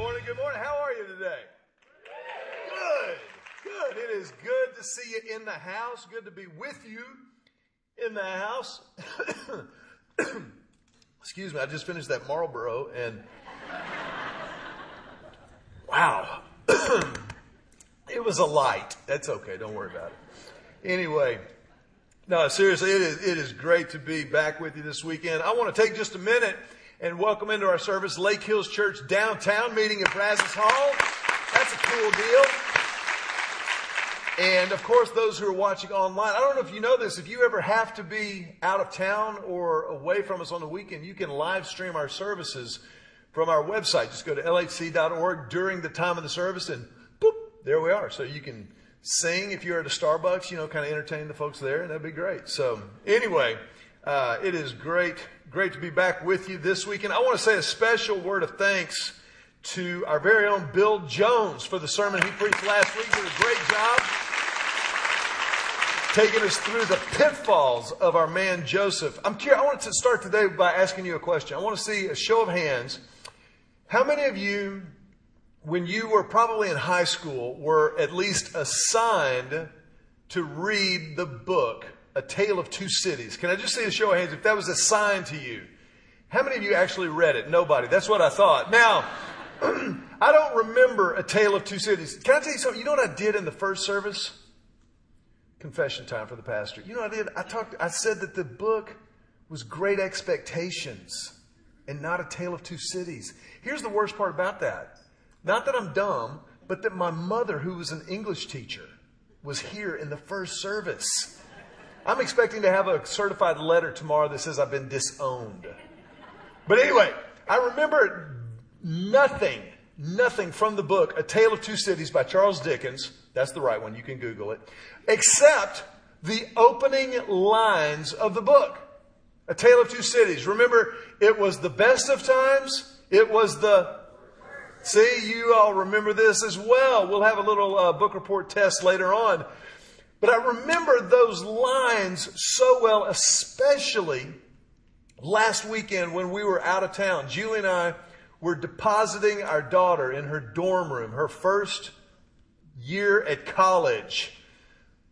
morning, good morning. How are you today? Good, good. It is good to see you in the house. Good to be with you in the house. Excuse me, I just finished that Marlboro and wow, it was a light. That's okay, don't worry about it. Anyway, no, seriously, it is great to be back with you this weekend. I want to take just a minute and welcome into our service Lake Hills Church downtown meeting at Brazos Hall. That's a cool deal. And of course, those who are watching online, I don't know if you know this, if you ever have to be out of town or away from us on the weekend, you can live stream our services from our website. Just go to LHC.org during the time of the service and boop, there we are. So you can sing if you're at a Starbucks, you know, kind of entertain the folks there, and that'd be great. So anyway, it is great to be back with you this weekend. I want to say a special word of thanks to our very own Bill Jones for the sermon he preached last week. Did a great job taking us through the pitfalls of our man Joseph. I'm curious. I want to start today by asking you a question. I want to see a show of hands. How many of you, when you were probably in high school, were at least assigned to read the book A Tale of Two Cities? Can I just see a show of hands if that was assigned to you? How many of you actually read it? Nobody. That's what I thought. Now, I don't remember A Tale of Two Cities. Can I tell you something? You know what I did in the first service? Confession time for the pastor. You know what I did? I said that the book was Great Expectations and not A Tale of Two Cities. Here's the worst part about that. Not that I'm dumb, but that my mother, who was an English teacher, was here in the first service. I'm expecting to have a certified letter tomorrow that says I've been disowned. But anyway, I remember nothing from the book, A Tale of Two Cities by Charles Dickens. That's the right one. You can Google it. Except the opening lines of the book, A Tale of Two Cities. Remember, it was the best of times. It was the... See, you all remember this as well. We'll have a little book report test later on. But I remember those lines so well, especially last weekend when we were out of town. Julie and I were depositing our daughter in her dorm room, her first year at college.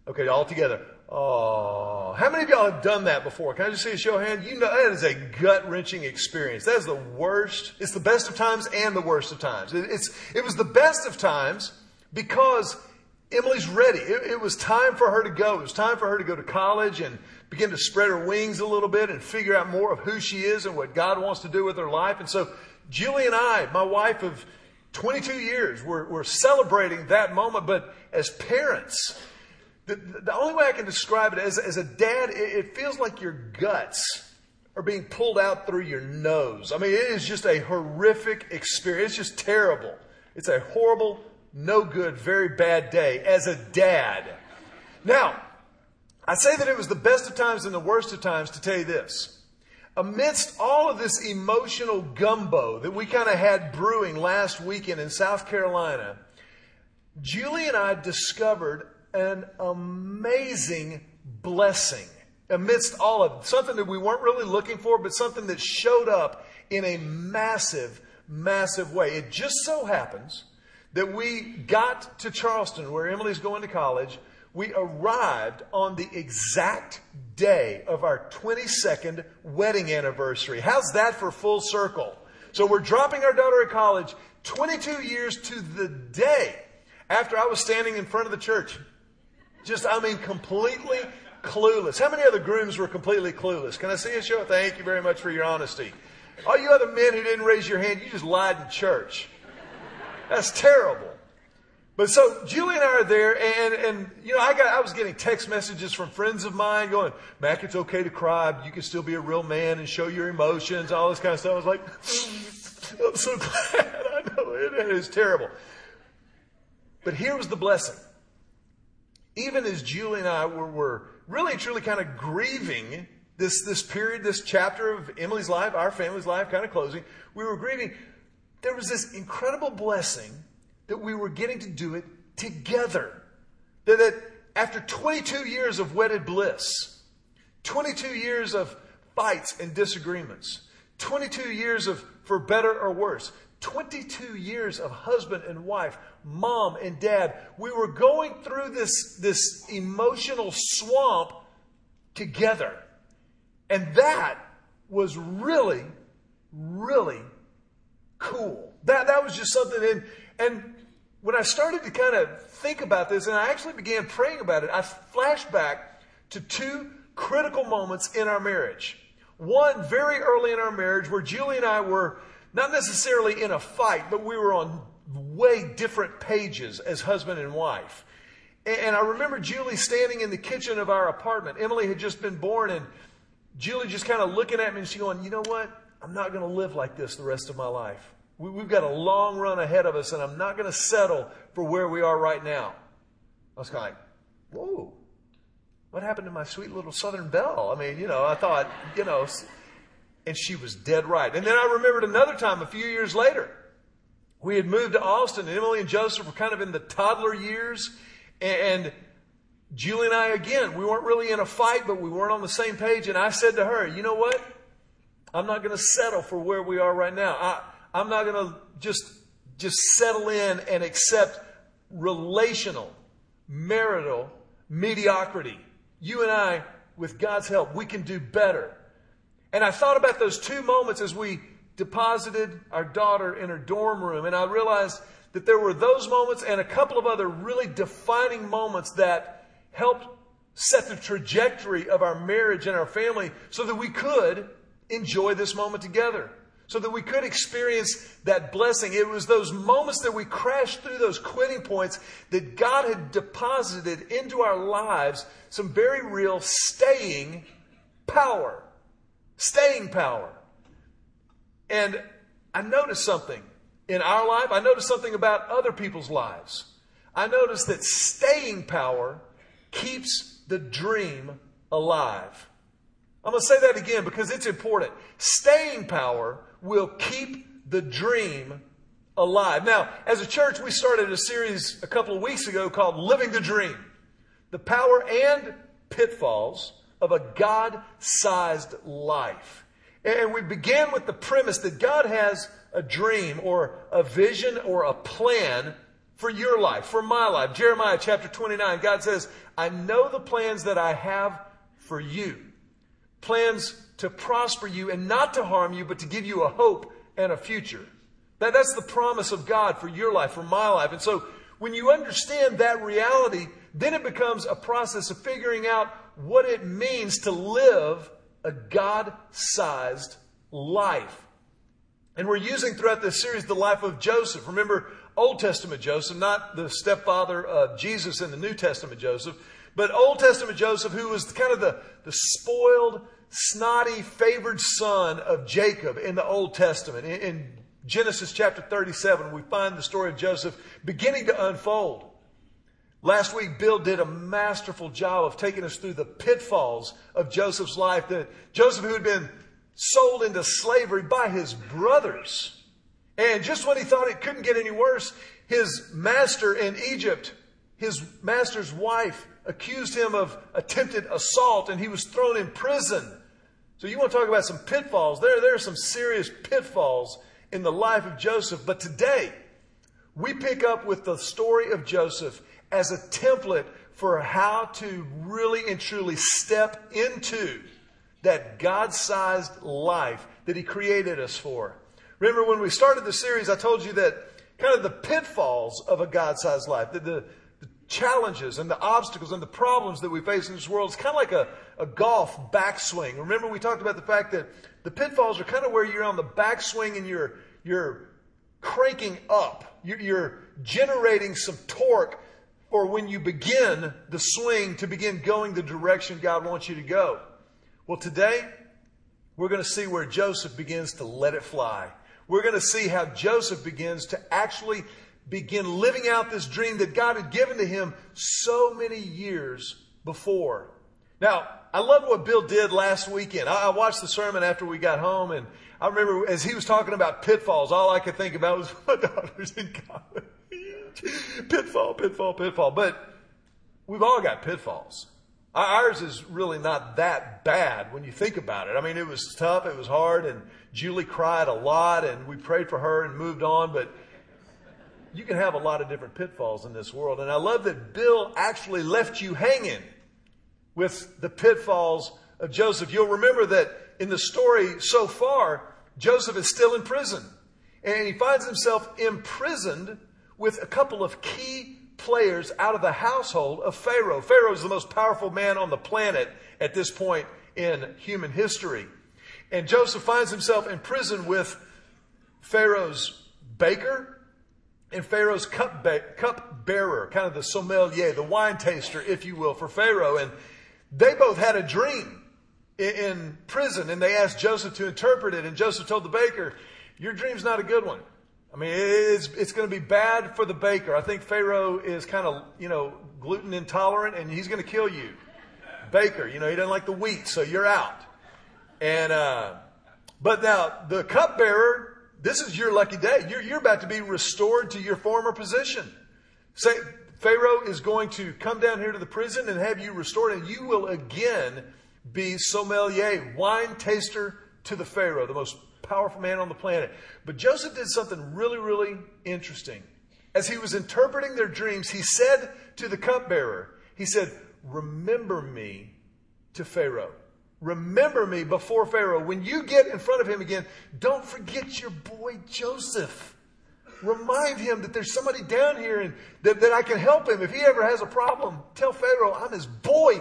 Okay, all together. Oh, how many of y'all have done that before? Can I just see a show of hands? You know, that is a gut-wrenching experience. That is the worst. It's the best of times and the worst of times. It was the best of times because Emily's ready. It was time for her to go. It was time for her to go to college and begin to spread her wings a little bit and figure out more of who she is and what God wants to do with her life. And so Julie and I, my wife of 22 years, we're celebrating that moment. But as parents, the only way I can describe it, as a dad, it feels like your guts are being pulled out through your nose. I mean, it is just a horrific experience. It's just terrible. It's a horrible experience. No good, very bad day as a dad. Now, I say that it was the best of times and the worst of times to tell you this. Amidst all of this emotional gumbo that we kind of had brewing last weekend in South Carolina, Julie and I discovered an amazing blessing amidst all of it. Something that we weren't really looking for, but something that showed up in a massive, massive way. It just so happens that we got to Charleston, where Emily's going to college. We arrived on the exact day of our 22nd wedding anniversary. How's that for full circle? So we're dropping our daughter at college 22 years to the day after I was standing in front of the church. Just, I mean, completely clueless. How many other grooms were completely clueless? Can I see a show? Thank you very much for your honesty. All you other men who didn't raise your hand, you just lied in church. That's terrible. But so Julie and I are there, and you know, I was getting text messages from friends of mine going, Mac, it's okay to cry. You can still be a real man and show your emotions, all this kind of stuff. I was like, I'm so glad. I know it is terrible. But here was the blessing. Even as Julie and I were really, truly kind of grieving this period, this chapter of Emily's life, our family's life kind of closing, we were grieving. There was this incredible blessing that we were getting to do it together. That after 22 years of wedded bliss, 22 years of fights and disagreements, 22 years of for better or worse, 22 years of husband and wife, mom and dad. We were going through this emotional swamp together. And that was really, really cool. That was just something. And when I started to kind of think about this, and I actually began praying about it, I flashed back to two critical moments in our marriage. One, very early in our marriage, where Julie and I were not necessarily in a fight, but we were on way different pages as husband and wife. And I remember Julie standing in the kitchen of our apartment. Emily had just been born, and Julie just kind of looking at me and she going, you know what? I'm not going to live like this the rest of my life. We've got a long run ahead of us, and I'm not going to settle for where we are right now. I was kind of like, whoa, what happened to my sweet little Southern belle? I mean, I thought, and she was dead right. And then I remembered another time a few years later. We had moved to Austin, and Emily and Joseph were kind of in the toddler years. And Julie and I, again, we weren't really in a fight, but we weren't on the same page. And I said to her, you know what? I'm not going to settle for where we are right now. I'm not going to just settle in and accept relational, marital mediocrity. You and I, with God's help, we can do better. And I thought about those two moments as we deposited our daughter in her dorm room. And I realized that there were those moments and a couple of other really defining moments that helped set the trajectory of our marriage and our family so that we could enjoy this moment together, so that we could experience that blessing. It was those moments that we crashed through those quitting points that God had deposited into our lives some very real staying power. Staying power. And I noticed something in our life. I noticed something about other people's lives. I noticed that staying power keeps the dream alive. I'm going to say that again because it's important. Staying power will keep the dream alive. Now, as a church, we started a series a couple of weeks ago called Living the Dream. The power and pitfalls of a God-sized life. And we began with the premise that God has a dream or a vision or a plan for your life, for my life. Jeremiah chapter 29, God says, I know the plans that I have for you. Plans to prosper you and not to harm you, but to give you a hope and a future. That's the promise of God for your life, for my life. And so when you understand that reality, then it becomes a process of figuring out what it means to live a God-sized life. And we're using throughout this series the life of Joseph. Remember, Old Testament Joseph, not the stepfather of Jesus in the New Testament Joseph, but Old Testament Joseph, who was kind of the spoiled, snotty, favored son of Jacob in the Old Testament. In Genesis chapter 37, we find the story of Joseph beginning to unfold. Last week, Bill did a masterful job of taking us through the pitfalls of Joseph's life. That Joseph, who had been sold into slavery by his brothers, and just when he thought it couldn't get any worse, his master in Egypt, his master's wife, accused him of attempted assault, and he was thrown in prison. So you want to talk about some pitfalls. There are some serious pitfalls in the life of Joseph. But today, we pick up with the story of Joseph as a template for how to really and truly step into that God-sized life that He created us for. Remember, when we started the series, I told you that kind of the pitfalls of a God-sized life, the challenges and the obstacles and the problems that we face in this world is kind of like a golf backswing. Remember, we talked about the fact that the pitfalls are kind of where you're on the backswing and you're cranking up. You're generating some torque or when you begin the swing to begin going the direction God wants you to go. Well, today, we're going to see where Joseph begins to let it fly. We're going to see how Joseph begins to actually begin living out this dream that God had given to him so many years before. Now, I love what Bill did last weekend. I watched the sermon after we got home, and I remember as he was talking about pitfalls, all I could think about was my daughter's in college. Pitfall, pitfall, pitfall. But we've all got pitfalls. Ours is really not that bad when you think about it. I mean, it was tough. It was hard. And Julie cried a lot, and we prayed for her and moved on. But you can have a lot of different pitfalls in this world. And I love that Bill actually left you hanging with the pitfalls of Joseph. You'll remember that in the story so far, Joseph is still in prison. And he finds himself imprisoned with a couple of key players out of the household of Pharaoh. Pharaoh is the most powerful man on the planet at this point in human history. And Joseph finds himself in prison with Pharaoh's baker and Pharaoh's cup bearer, kind of the sommelier, the wine taster, if you will, for Pharaoh. And they both had a dream in prison, and they asked Joseph to interpret it. And Joseph told the baker, your dream's not a good one. I mean, it's going to be bad for the baker. I think Pharaoh is kind of, gluten intolerant, and he's going to kill you. Baker, he doesn't like the wheat, so you're out. And but now the cupbearer, this is your lucky day. You're about to be restored to your former position. Say Pharaoh is going to come down here to the prison and have you restored, and you will again be sommelier, wine taster to the Pharaoh, the most powerful man on the planet. But Joseph did something really, really interesting. As he was interpreting their dreams, he said to the cupbearer, he said, remember me to Pharaoh. Remember me before Pharaoh. When you get in front of him again, don't forget your boy Joseph. Remind him that there's somebody down here and that I can help him. If he ever has a problem, tell Pharaoh, I'm his boy.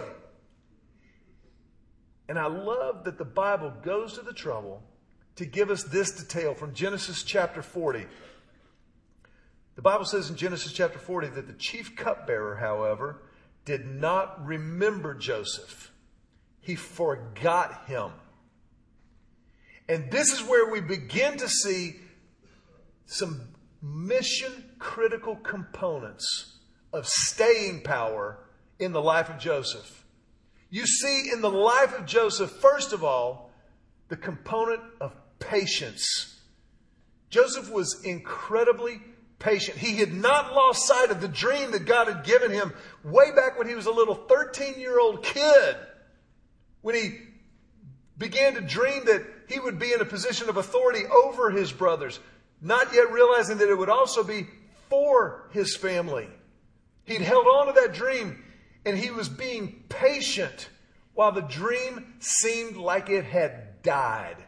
And I love that the Bible goes to the trouble to give us this detail from Genesis chapter 40. The Bible says in Genesis chapter 40 that the chief cupbearer, however, did not remember Joseph. He forgot him. And this is where we begin to see some mission-critical components of staying power in the life of Joseph. You see in the life of Joseph, first of all, the component of patience. Joseph was incredibly patient. He had not lost sight of the dream that God had given him way back when he was a little 13-year-old kid, when he began to dream that he would be in a position of authority over his brothers, not yet realizing that it would also be for his family. He'd held on to that dream, and he was being patient while the dream seemed like it had died.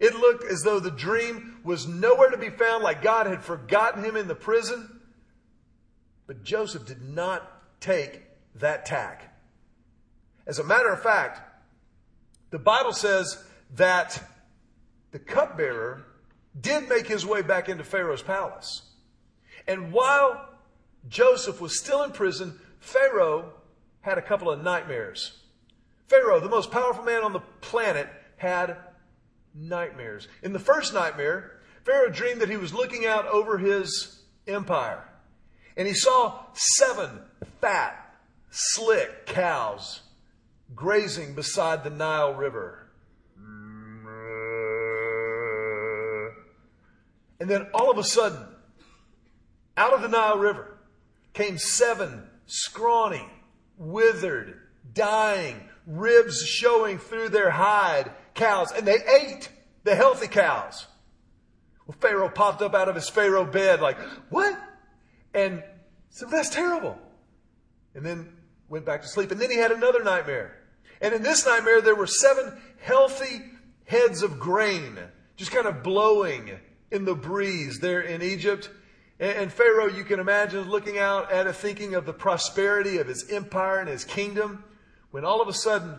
It looked as though the dream was nowhere to be found, like God had forgotten him in the prison. But Joseph did not take that tack. As a matter of fact, the Bible says that the cupbearer did make his way back into Pharaoh's palace. And while Joseph was still in prison, Pharaoh had a couple of nightmares. Pharaoh, the most powerful man on the planet, had nightmares. In the first nightmare, Pharaoh dreamed that he was looking out over his empire, and he saw 7 fat, slick cows grazing beside the Nile River. And then all of a sudden, out of the Nile River came 7 scrawny, withered, dying, ribs showing through their hide cows, and they ate the healthy cows. Well, Pharaoh popped up out of his Pharaoh bed like, what? And said, that's terrible. And then went back to sleep. And then he had another nightmare. And in this nightmare, there were 7 healthy heads of grain just kind of blowing in the breeze there in Egypt. And Pharaoh, you can imagine, looking out at it, thinking of the prosperity of his empire and his kingdom, when all of a sudden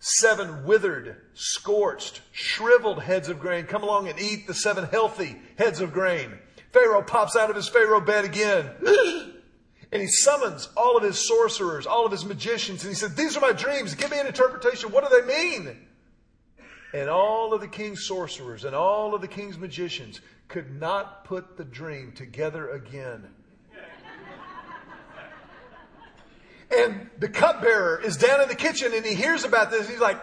7 withered, scorched, shriveled heads of grain come along and eat the 7 healthy heads of grain. Pharaoh pops out of his Pharaoh bed again. And he summons all of his sorcerers, all of his magicians. And he said, these are my dreams. Give me an interpretation. What do they mean? And all of the king's sorcerers and all of the king's magicians could not put the dream together again. And the cupbearer is down in the kitchen and he hears about this. He's like,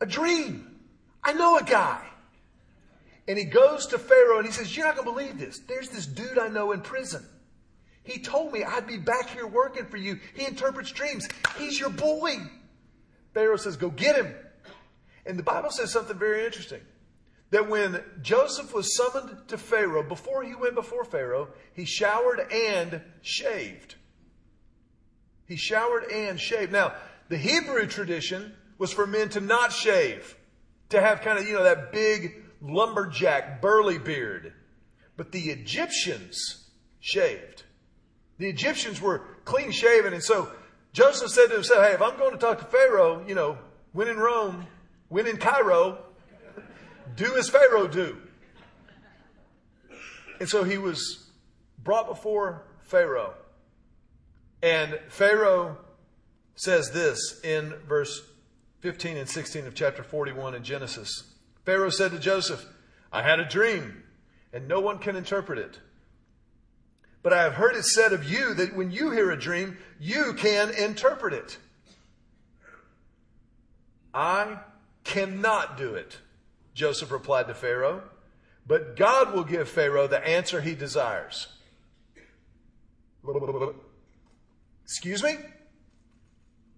a dream. I know a guy. And he goes to Pharaoh and he says, you're not going to believe this. There's this dude I know in prison. He told me I'd be back here working for you. He interprets dreams. He's your boy. Pharaoh says, go get him. And the Bible says something very interesting. that when Joseph was summoned to Pharaoh, before he went before Pharaoh, he showered and shaved. He showered and shaved. Now, the Hebrew tradition was for men to not shave, to have kind of, that big lumberjack burly beard. But the Egyptians shaved. The Egyptians were clean shaven. And so Joseph said to himself, hey, if I'm going to talk to Pharaoh, when in Rome, when in Cairo, do as Pharaoh do. And so he was brought before Pharaoh. And Pharaoh says this in verse 15 and 16 of chapter 41 in Genesis. Pharaoh said to Joseph, I had a dream, and no one can interpret it. But I have heard it said of you that when you hear a dream, you can interpret it. I cannot do it, Joseph replied to Pharaoh, but God will give Pharaoh the answer he desires. Excuse me?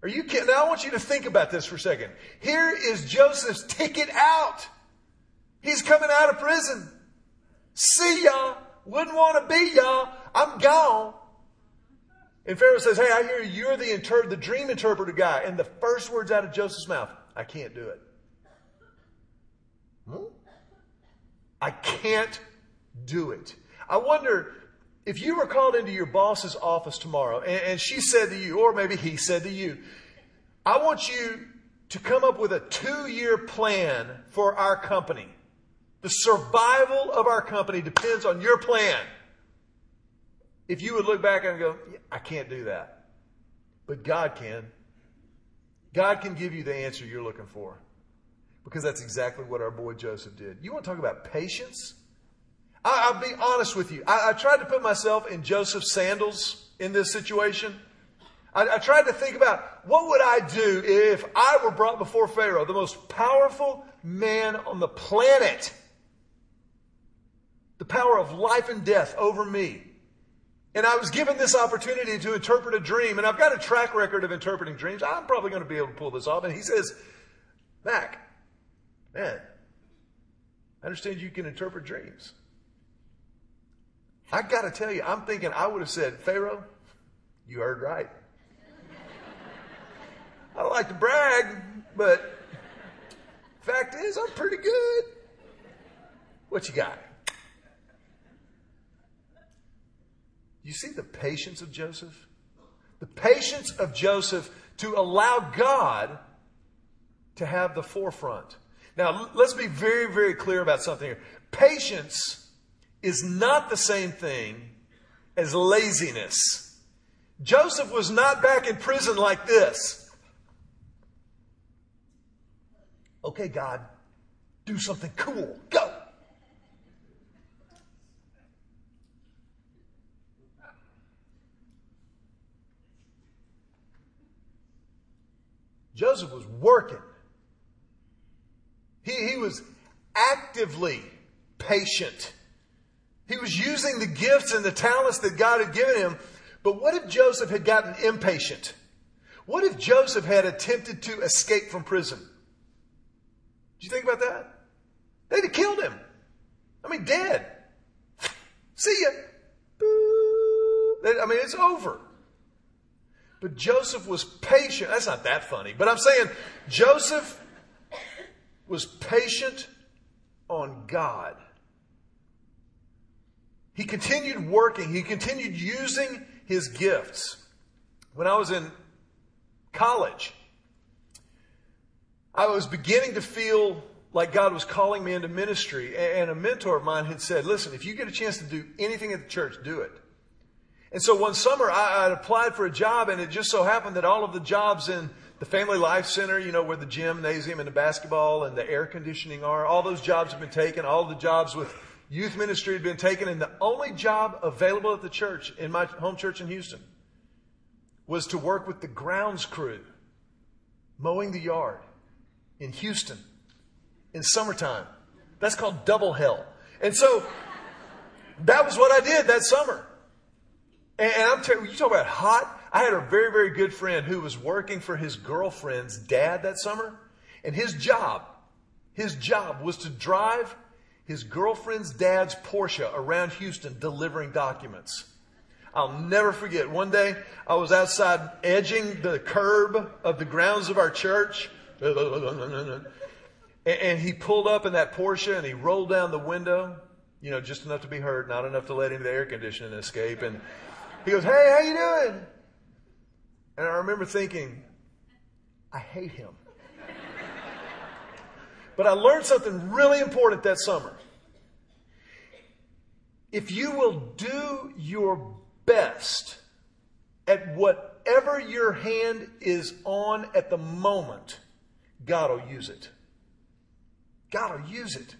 Are you kidding? Now I want you to think about this for a second. Here is Joseph's ticket out. He's coming out of prison. See ya. Wouldn't want to be ya. I'm gone. And Pharaoh says, hey, I hear you're the dream interpreter guy. And the first words out of Joseph's mouth, I can't do it. I can't do it. I wonder if you were called into your boss's office tomorrow and she said to you, or maybe he said to you, I want you to come up with a 2-year plan for our company. The survival of our company depends on your plan. If you would look back and go, I can't do that. But God can. God can give you the answer you're looking for. Because that's exactly what our boy Joseph did. You want to talk about patience? I'll be honest with you. I tried to put myself in Joseph's sandals in this situation. I tried to think about what would I do if I were brought before Pharaoh, the most powerful man on the planet. The power of life and death over me. And I was given this opportunity to interpret a dream. And I've got a track record of interpreting dreams. I'm probably going to be able to pull this off. And he says, Mac, man, I understand you can interpret dreams. I got to tell you, I'm thinking I would have said, Pharaoh, you heard right. I don't like to brag, but the fact is, I'm pretty good. What you got? You see the patience of Joseph? The patience of Joseph to allow God to have the forefront. Now, let's be very, very clear about something here. Patience is not the same thing as laziness. Joseph was not back in prison like this. Okay, God, do something cool. Go. Joseph was working. He was actively patient. He was using the gifts and the talents that God had given him. But what if Joseph had gotten impatient? What if Joseph had attempted to escape from prison? Did you think about that? They'd have killed him. I mean, dead. See ya. Boop. I mean, it's over. But Joseph was patient. That's not that funny. But I'm saying Joseph was patient on God. He continued working. He continued using his gifts. When I was in college, I was beginning to feel like God was calling me into ministry. And a mentor of mine had said, listen, if you get a chance to do anything at the church, do it. And so one summer I applied for a job, and it just so happened that all of the jobs in the Family Life Center, where the gymnasium and the basketball and the air conditioning are, all those jobs have been taken. All the jobs with youth ministry had been taken. And the only job available at the church, in my home church in Houston, was to work with the grounds crew, mowing the yard in Houston in summertime. That's called double hell. And so that was what I did that summer. And I'm telling you, talk about hot. I had a very, very good friend who was working for his girlfriend's dad that summer. And his job, His job was to drive his girlfriend's dad's Porsche around Houston delivering documents. I'll never forget. One day I was outside edging the curb of the grounds of our church. And he pulled up in that Porsche and he rolled down the window, you know, just enough to be heard, not enough to let any of the air conditioning escape. And he goes, "Hey, how you doing?" And I remember thinking, I hate him. But I learned something really important that summer. If you will do your best at whatever your hand is on at the moment, God will use it. God will use it.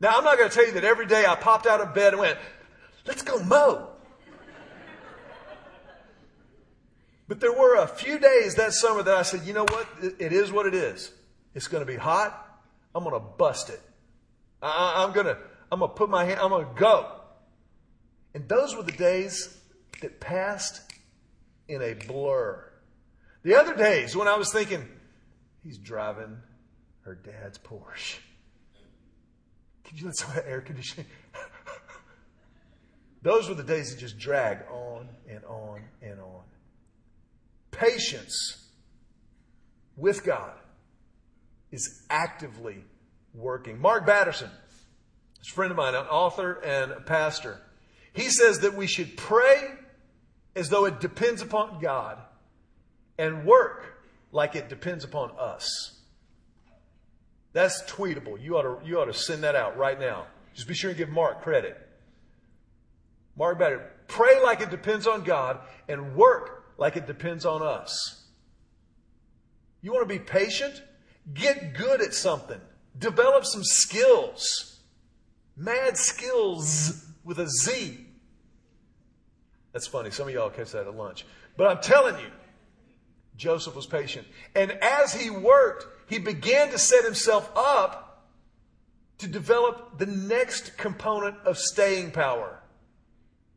Now, I'm not going to tell you that every day I popped out of bed and went, "Let's go mow." But there were a few days that summer that I said, you know what? It is what it is. It's going to be hot. I'm going to bust it. I'm going to put my hand, I'm going to go. And those were the days that passed in a blur. The other days when I was thinking, he's driving her dad's Porsche. Could you let some of that air conditioning? Those were the days that just drag on and on and on. Patience with God is actively working. Mark Batterson, a friend of mine, an author and a pastor, he says that we should pray as though it depends upon God and work like it depends upon us. That's tweetable. You ought to send that out right now. Just be sure and give Mark credit. Mark Batterson, pray like it depends on God and work like it depends on us. You want to be patient? Get good at something. Develop some skills. Mad skills with a Z. That's funny. Some of y'all catch that at lunch. But I'm telling you, Joseph was patient. And as he worked, he began to set himself up to develop the next component of staying power.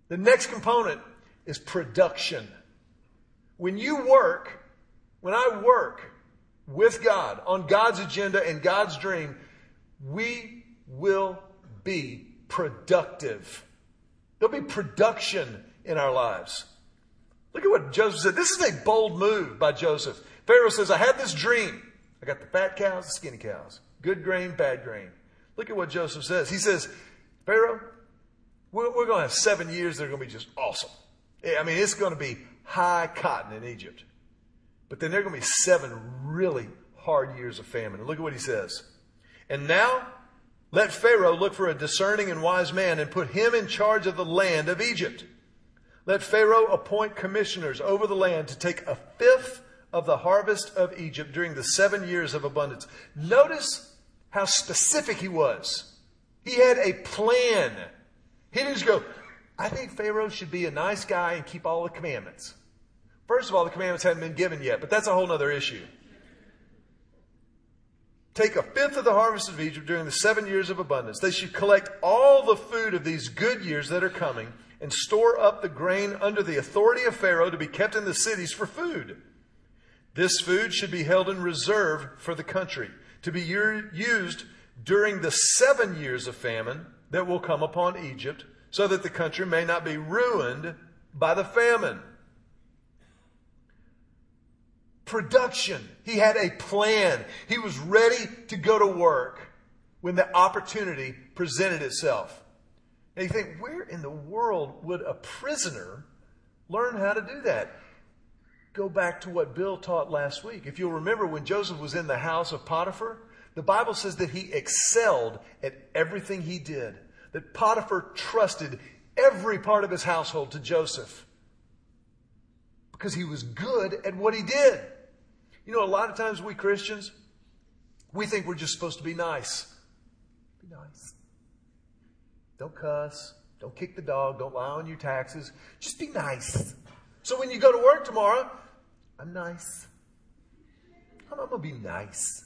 The next component is production. When I work with God, on God's agenda and God's dream, we will be productive. There'll be production in our lives. Look at what Joseph said. This is a bold move by Joseph. Pharaoh says, I had this dream. I got the fat cows, the skinny cows, good grain, bad grain. Look at what Joseph says. He says, Pharaoh, we're going to have 7 years that are going to be just awesome. I mean, it's going to be high cotton in Egypt. But then there are going to be 7 really hard years of famine. And look at what he says. And now let Pharaoh look for a discerning and wise man and put him in charge of the land of Egypt. Let Pharaoh appoint commissioners over the land to take a fifth of the harvest of Egypt during the 7 years of abundance. Notice how specific he was. He had a plan. He didn't just go, I think Pharaoh should be a nice guy and keep all the commandments. First of all, the commandments hadn't been given yet, but that's a whole other issue. Take a fifth of the harvest of Egypt during the 7 years of abundance. They should collect all the food of these good years that are coming and store up the grain under the authority of Pharaoh to be kept in the cities for food. This food should be held in reserve for the country to be used during the 7 years of famine that will come upon Egypt so that the country may not be ruined by the famine. Production. He had a plan. He was ready to go to work when the opportunity presented itself. Now you think, where in the world would a prisoner learn how to do that? Go back to what Bill taught last week. If you'll remember, when Joseph was in the house of Potiphar, the Bible says that he excelled at everything he did. That Potiphar trusted every part of his household to Joseph because he was good at what he did. You know, a lot of times we Christians, we think we're just supposed to be nice. Be nice. Don't cuss. Don't kick the dog. Don't lie on your taxes. Just be nice. So when you go to work tomorrow, I'm nice. I'm going to be nice.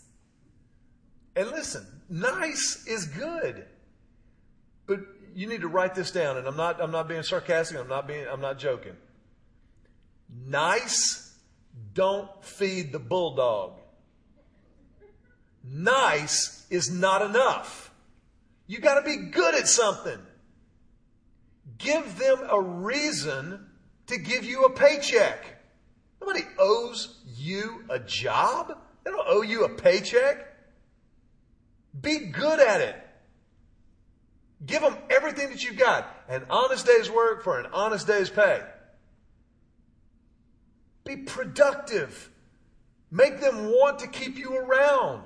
And listen, nice is good. But you need to write this down, and I'm not being sarcastic. I'm not joking. Nice. Don't feed the bulldog. nice is not enough. You got to be good at something. Give them a reason to give you a paycheck. Nobody owes you a job. They don't owe you a paycheck. Be good at it. Give them everything that you've got. An honest day's work for an honest day's pay. Be productive. Make them want to keep you around.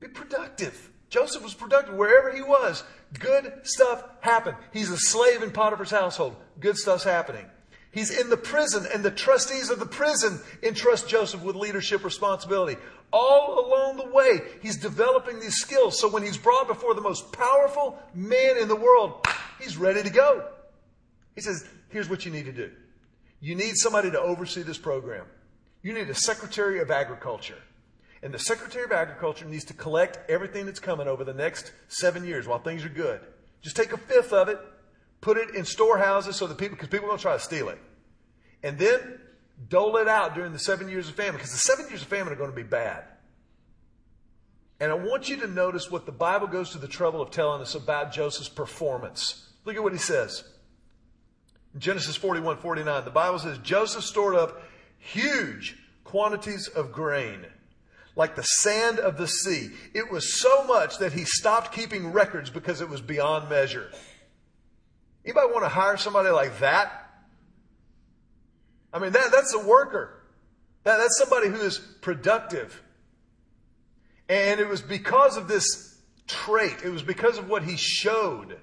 Be productive. Joseph was productive wherever he was. Good stuff happened. He's a slave in Potiphar's household. Good stuff's happening. He's in the prison, and the trustees of the prison entrust Joseph with leadership responsibility. All along the way, he's developing these skills. So when he's brought before the most powerful man in the world, he's ready to go. He says, here's what you need to do. You need somebody to oversee this program. You need a Secretary of Agriculture. And the Secretary of Agriculture needs to collect everything that's coming over the next 7 years while things are good. Just take a fifth of it, put it in storehouses so that people, because people are going to try to steal it. And then dole it out during the 7 years of famine, because the 7 years of famine are going to be bad. And I want you to notice what the Bible goes to the trouble of telling us about Joseph's performance. Look at what he says. In Genesis 41:49, the Bible says, Joseph stored up huge quantities of grain, like the sand of the sea. It was so much that he stopped keeping records because it was beyond measure. Anybody want to hire somebody like that? I mean, that's a worker. That's somebody who is productive. And it was because of this trait, it was because of what he showed,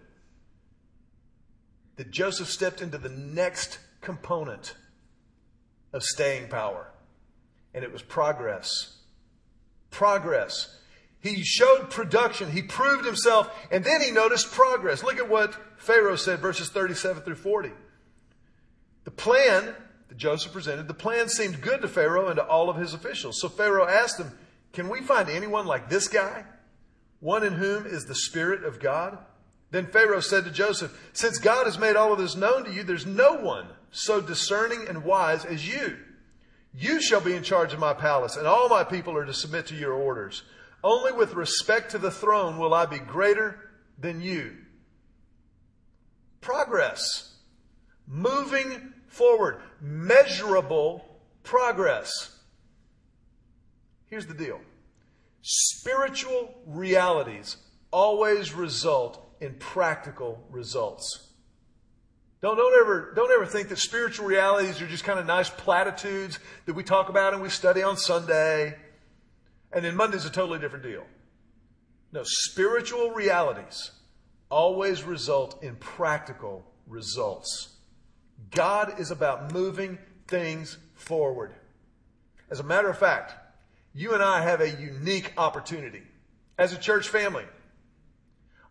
that Joseph stepped into the next component of staying power. And it was progress. Progress. He showed production. He proved himself. And then he noticed progress. Look at what Pharaoh said, verses 37 through 40. The plan that Joseph presented, the plan seemed good to Pharaoh and to all of his officials. So Pharaoh asked him, can we find anyone like this guy, one in whom is the Spirit of God? Then Pharaoh said to Joseph, since God has made all of this known to you, there's no one so discerning and wise as you. You shall be in charge of my palace, and all my people are to submit to your orders. Only with respect to the throne will I be greater than you. Progress. Moving forward. Measurable progress. Here's the deal. Spiritual realities always result in practical results. Don't ever think that spiritual realities are just kind of nice platitudes that we talk about and we study on Sunday, and then Monday's a totally different deal. No, spiritual realities always result in practical results. God is about moving things forward. As a matter of fact, you and I have a unique opportunity as a church family.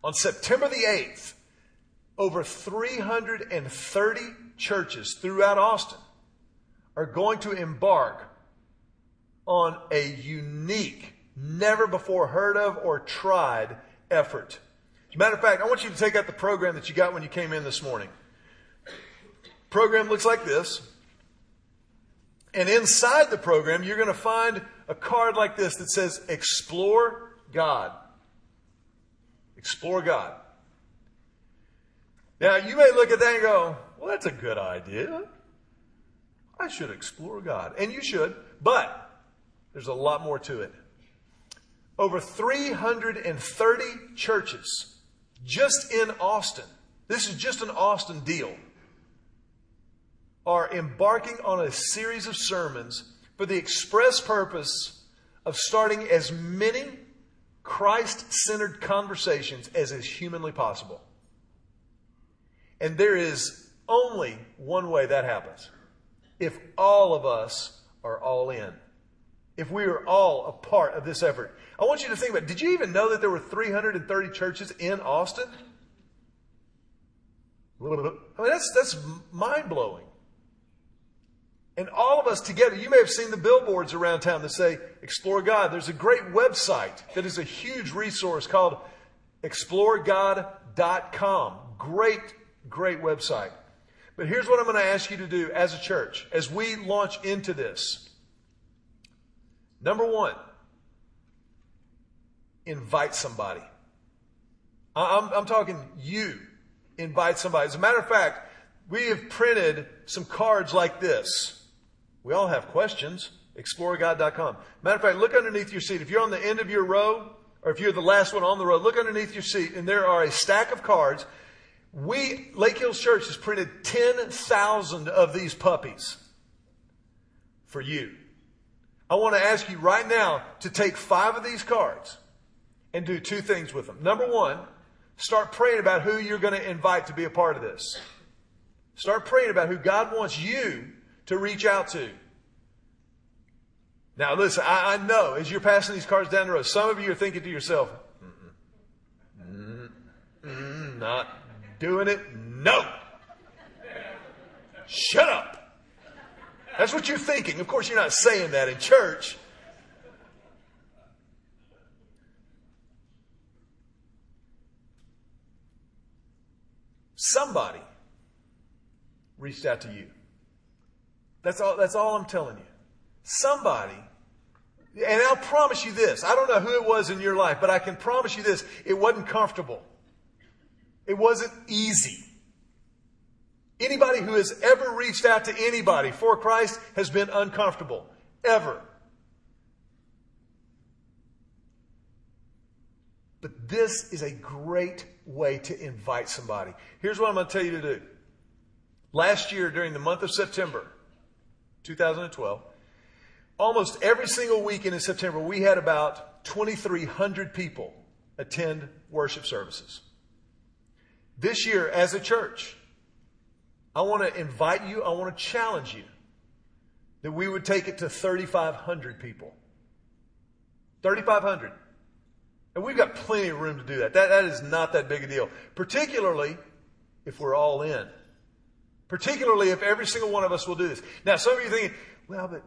On September the 8th, over 330 churches throughout Austin are going to embark on a unique, never before heard of or tried effort. As a matter of fact, I want you to take out the program that you got when you came in this morning. Program looks like this. And inside the program, you're going to find a card like this that says, Explore God. Explore God. Now, you may look at that and go, well, that's a good idea. I should explore God. And you should, but there's a lot more to it. Over 330 churches just in Austin, this is just an Austin deal, are embarking on a series of sermons for the express purpose of starting as many Christ-centered conversations as is humanly possible. And there is only one way that happens. If all of us are all in. If we are all a part of this effort. I want you to think about it. Did you even know that there were 330 churches in Austin? I mean, that's mind-blowing. And all of us together, you may have seen the billboards around town that say, Explore God. There's a great website that is a huge resource called ExploreGod.com. Great website. But here's what I'm going to ask you to do as a church, as we launch into this. Number one, invite somebody. I'm talking you. Invite somebody. As a matter of fact, we have printed some cards like this. We all have questions. ExploreGod.com. Matter of fact, look underneath your seat. If you're on the end of your row, or if you're the last one on the row, look underneath your seat, and there are a stack of cards. Lake Hills Church has printed 10,000 of these puppies for you. I want to ask you right now to take 5 of these cards and do 2 things with them. Number one, start praying about who you're going to invite to be a part of this. Start praying about who God wants you to reach out to. Now, listen, I know as you're passing these cards down the road, some of you are thinking to yourself, not doing it. No. Shut up. That's what you're thinking. Of course, you're not saying that in church. Somebody reached out to you. That's all I'm telling you. Somebody, and I'll promise you this. I don't know who it was in your life, but I can promise you this. It wasn't comfortable. It wasn't easy. Anybody who has ever reached out to anybody for Christ has been uncomfortable. Ever. But this is a great way to invite somebody. Here's what I'm going to tell you to do. Last year, during the month of September 2012, almost every single weekend in September, we had about 2,300 people attend worship services. This year, as a church, I want to invite you, I want to challenge you that we would take it to 3,500 people. 3,500. And we've got plenty of room to do that. That is not that big a deal, particularly if we're all in. Particularly if every single one of us will do this. Now, some of you are thinking, well, but,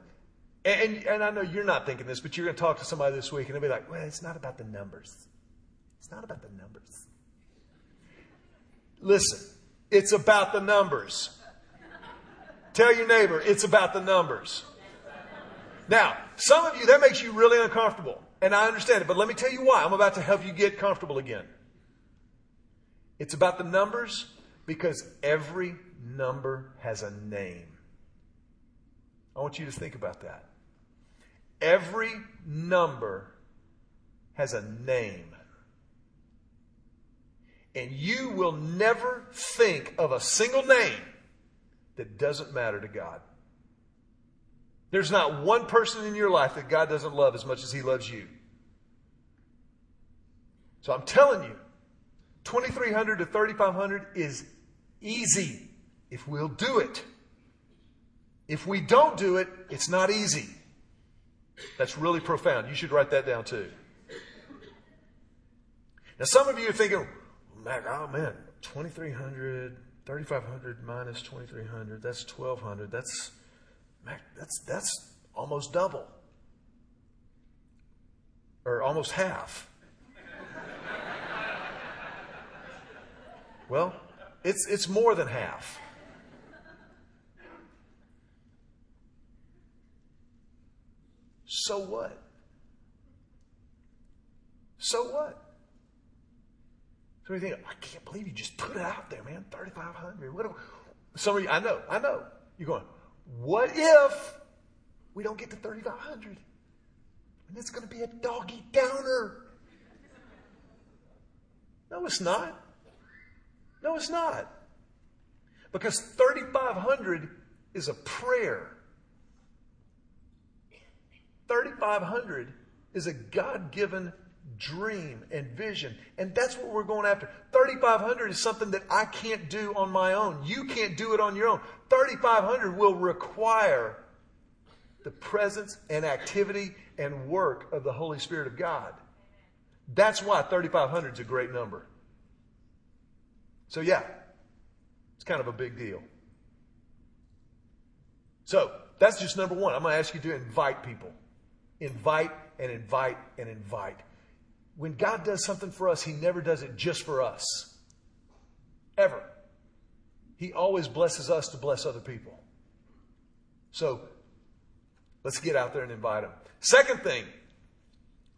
and I know you're not thinking this, but you're going to talk to somebody this week and they'll be like, well, it's not about the numbers. It's not about the numbers. Listen, it's about the numbers. Tell your neighbor, it's about the numbers. Now, some of you, that makes you really uncomfortable. And I understand it, but let me tell you why. I'm about to help you get comfortable again. It's about the numbers because every number has a name. I want you to think about that. Every number has a name. And you will never think of a single name that doesn't matter to God. There's not one person in your life that God doesn't love as much as He loves you. So I'm telling you, 2,300 to 3,500 is easy if we'll do it. If we don't do it, it's not easy. That's really profound. You should write that down too. Now some of you are thinking, oh man, 2,300, 3,500 minus 2,300, that's 1,200. That's almost double. Or almost half. Well, it's more than half. So what? So what? So you think, I can't believe you just put it out there, man, 3,500. What? Some of you, I know. You're going, what if we don't get to 3,500? And it's going to be a doggy downer. No, it's not. No, it's not. Because 3,500 is a prayer. 3,500 is a God-given dream and vision. And that's what we're going after. 3,500 is something that I can't do on my own. You can't do it on your own. 3,500 will require the presence and activity and work of the Holy Spirit of God. That's why 3,500 is a great number. So yeah, it's kind of a big deal. So that's just number one. I'm going to ask you to invite people. Invite and invite and invite. When God does something for us, He never does it just for us. Ever. He always blesses us to bless other people. So, let's get out there and invite them. Second thing,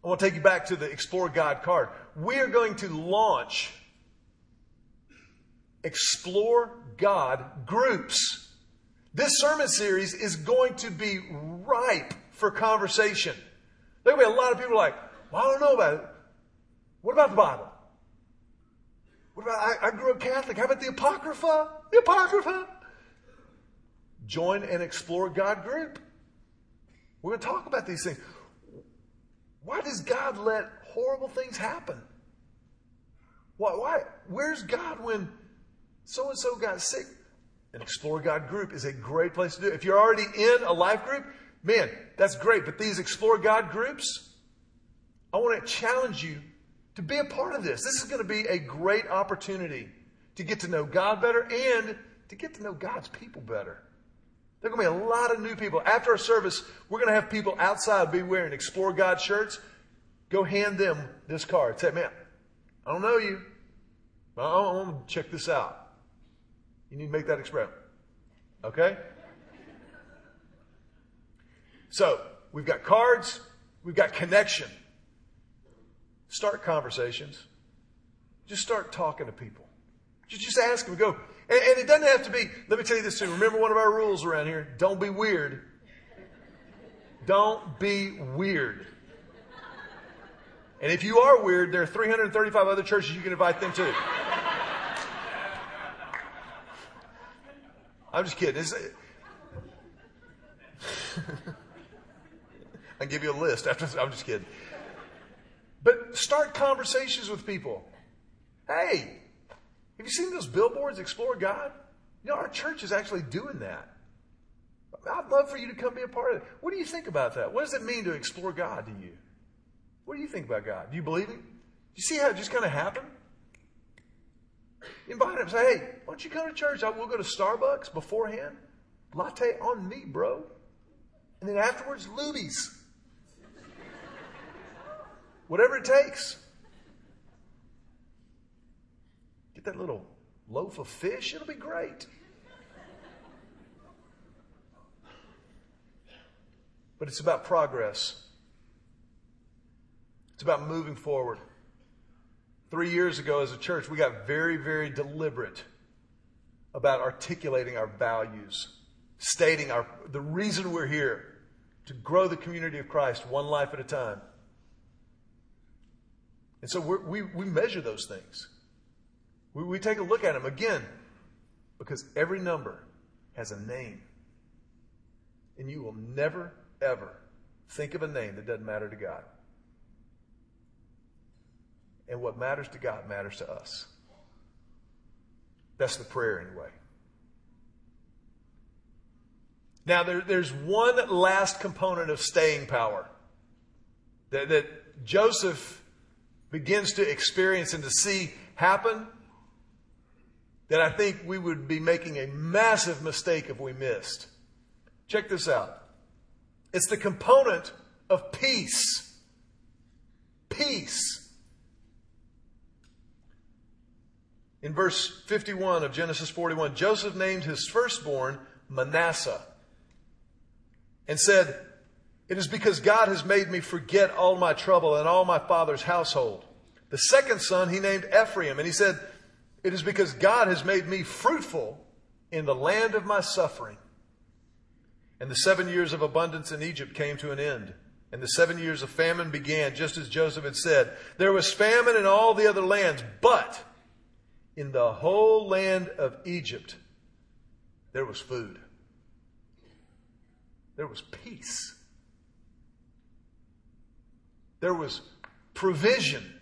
I want to take you back to the Explore God card. We are going to launch Explore God groups. This sermon series is going to be ripe for conversation. There will be a lot of people like, well, I don't know about it. What about the Bible? What about, I grew up Catholic. How about the Apocrypha? The Apocrypha. Join an Explore God group. We're going to talk about these things. Why does God let horrible things happen? Why? Where's God when so-and-so got sick? An Explore God group is a great place to do it. If you're already in a life group, man, that's great. But these Explore God groups, I want to challenge you to be a part of this. This is going to be a great opportunity to get to know God better and to get to know God's people better. There are going to be a lot of new people. After our service, we're going to have people outside be wearing Explore God shirts. Go hand them this card. Say, man, I don't know you, but I want to check this out. You need to make that expression. Okay? So, we've got cards. We've got connection. Start conversations. Just start talking to people. Just ask them. Go. And it doesn't have to be, let me tell you this too. Remember one of our rules around here. Don't be weird. Don't be weird. And if you are weird, there are 335 other churches you can invite them to. I'm just kidding. I'll give you a list after this. I'm just kidding. But start conversations with people. Hey, have you seen those billboards, Explore God? You know, our church is actually doing that. I'd love for you to come be a part of it. What do you think about that? What does it mean to explore God to you? What do you think about God? Do you believe it? Do you see how it just kind of happened? Invite him. Say, hey, why don't you come to church? We'll go to Starbucks beforehand. Latte on me, bro. And then afterwards, Luby's. Whatever it takes. Get that little loaf of fish. It'll be great. But it's about progress. It's about moving forward. 3 years ago as a church, we got very, very deliberate about articulating our values, stating the reason we're here, to grow the community of Christ one life at a time. And so we measure those things. We take a look at them again, because every number has a name. And you will never, ever think of a name that doesn't matter to God. And what matters to God matters to us. That's the prayer anyway. Now there's one last component of staying power that Joseph begins to experience and to see happen, that I think we would be making a massive mistake if we missed. Check this out. It's the component of peace. Peace. In verse 51 of Genesis 41, Joseph named his firstborn Manasseh and said, "It is because God has made me forget all my trouble and all my father's household." The second son he named Ephraim, and he said, "It is because God has made me fruitful in the land of my suffering." And the 7 years of abundance in Egypt came to an end, and the 7 years of famine began, just as Joseph had said. There was famine in all the other lands, but in the whole land of Egypt there was food. There was peace. There was provision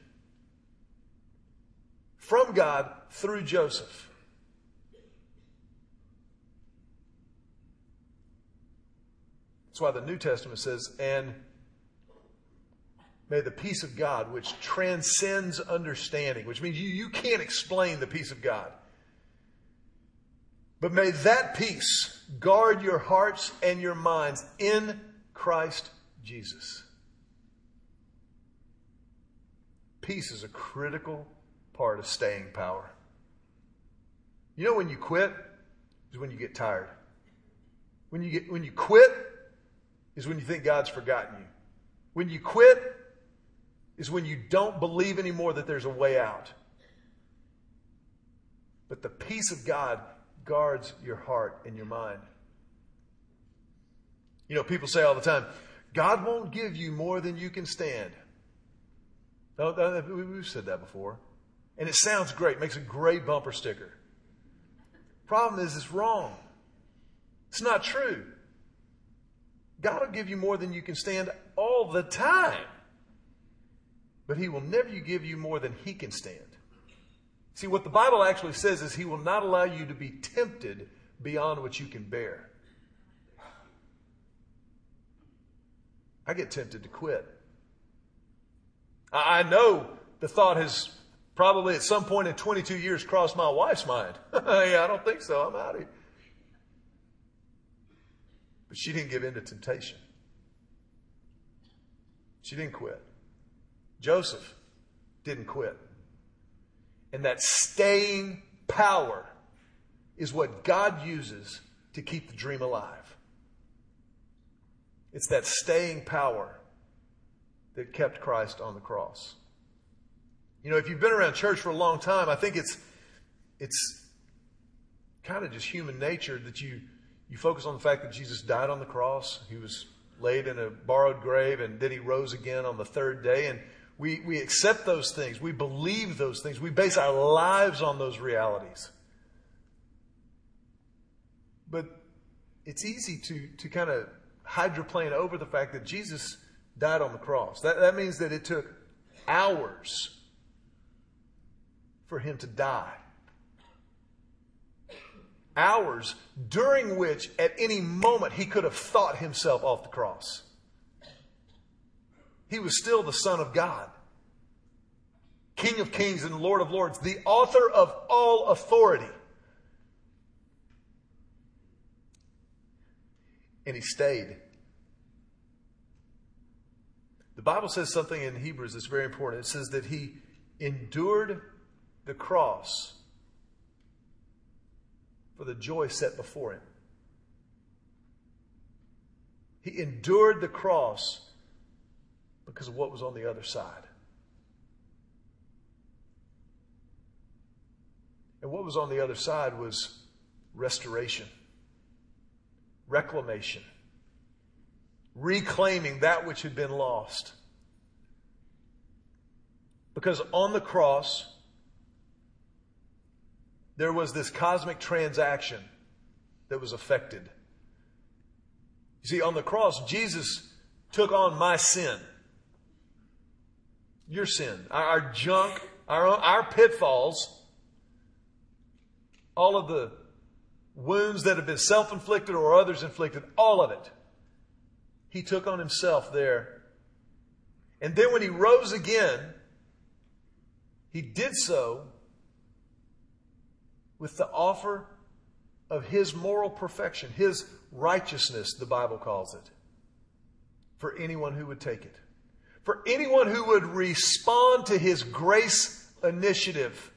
from God through Joseph. That's why the New Testament says, "And may the peace of God, which transcends understanding," which means you can't explain the peace of God. "But may that peace guard your hearts and your minds in Christ Jesus." Peace is a critical part of staying power. You know, when you quit is when you get tired. When you quit is when you think God's forgotten you. When you quit is when you don't believe anymore that there's a way out. But the peace of God guards your heart and your mind. You know, people say all the time, God won't give you more than you can stand. We've said that before. And it sounds great, makes a great bumper sticker. Problem is, it's wrong. It's not true. God will give you more than you can stand all the time. But he will never give you more than he can stand. See, what the Bible actually says is he will not allow you to be tempted beyond what you can bear. I get tempted to quit. I know the thought has probably at some point in 22 years crossed my wife's mind. Yeah, I don't think so. I'm out of here. But she didn't give in to temptation. She didn't quit. Joseph didn't quit. And that staying power is what God uses to keep the dream alive. It's that staying power that kept Christ on the cross. You know, if you've been around church for a long time, I think it's kind of just human nature that you focus on the fact that Jesus died on the cross. He was laid in a borrowed grave, and then he rose again on the third day. And we accept those things. We believe those things. We base our lives on those realities. But it's easy to kind of hydroplane over the fact that Jesus died on the cross. That means that it took hours for him to die. Hours during which at any moment he could have thought himself off the cross. He was still the Son of God, King of Kings and Lord of Lords, the author of all authority. And he stayed. The Bible says something in Hebrews that's very important. It says that he endured the cross for the joy set before him. He endured the cross because of what was on the other side. And what was on the other side was restoration, reclamation, reclaiming that which had been lost. Because on the cross, there was this cosmic transaction that was affected. You see, on the cross, Jesus took on my sin, your sin, our junk, our pitfalls, all of the wounds that have been self-inflicted or others inflicted, all of it. He took on himself there. And then when he rose again, he did so with the offer of his moral perfection, his righteousness, the Bible calls it, for anyone who would take it. For anyone who would respond to his grace initiative.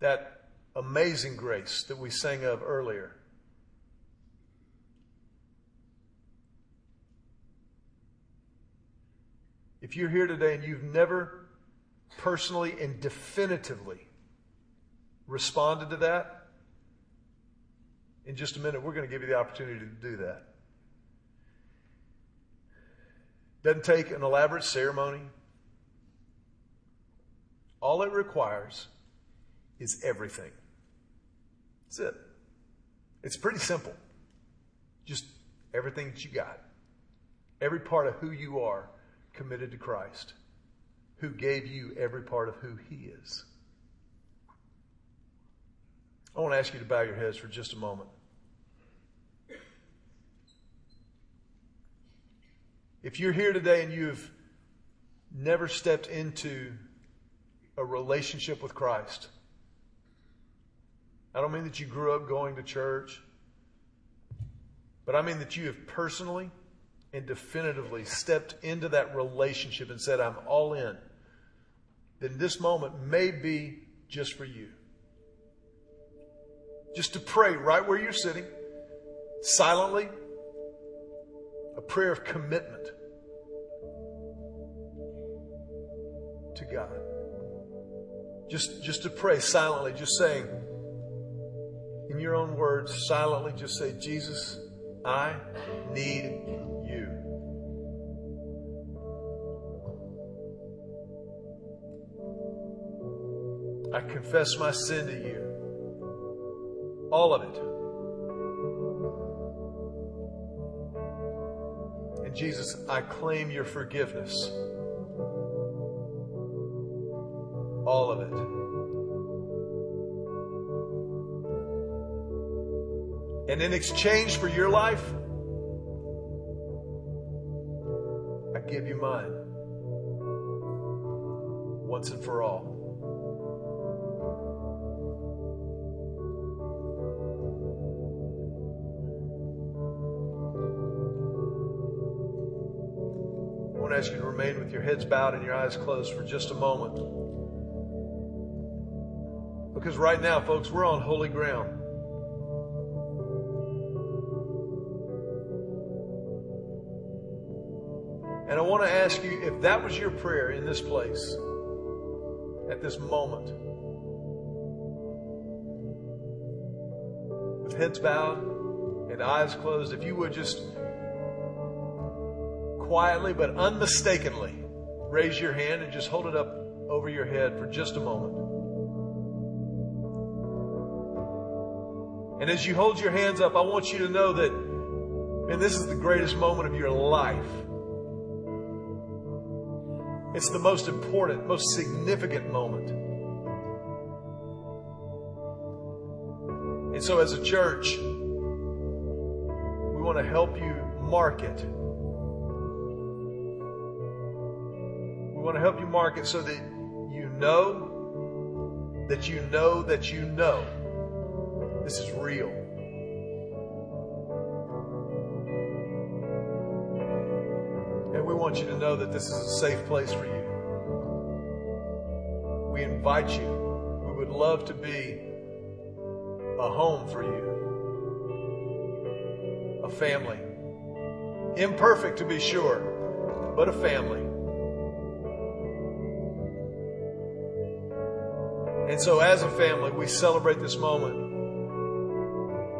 That amazing grace that we sang of earlier. If you're here today and you've never personally and definitively responded to that, in just a minute, we're going to give you the opportunity to do that. Doesn't take an elaborate ceremony. All it requires is everything. That's it. It's pretty simple. Just everything that you got. Every part of who you are committed to Christ, who gave you every part of who he is. I want to ask you to bow your heads for just a moment. If you're here today and you've never stepped into a relationship with Christ, I don't mean that you grew up going to church, but I mean that you have personally and definitively stepped into that relationship and said, I'm all in, then this moment may be just for you. Just to pray right where you're sitting, silently, a prayer of commitment, Just to pray silently, just saying, in your own words, silently just say, Jesus, I need you. I confess my sin to you. All of it. And Jesus, I claim your forgiveness. All of it. And in exchange for your life, I give you mine. Once and for all. I want to ask you to remain with your heads bowed and your eyes closed for just a moment. Because right now, folks, we're on holy ground. And I want to ask you, if that was your prayer in this place, at this moment, with heads bowed and eyes closed, if you would just quietly but unmistakably raise your hand and just hold it up over your head for just a moment. And as you hold your hands up, I want you to know that, man, this is the greatest moment of your life. It's the most important, most significant moment. And so as a church, we want to help you mark it. We want to help you mark it so that you know, that you know, that you know. This is real. And we want you to know that this is a safe place for you. We invite you. We would love to be a home for you. A family. Imperfect to be sure, but a family. And so as a family, we celebrate this moment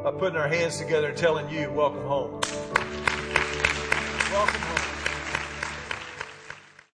by putting our hands together and telling you, welcome home. Welcome home.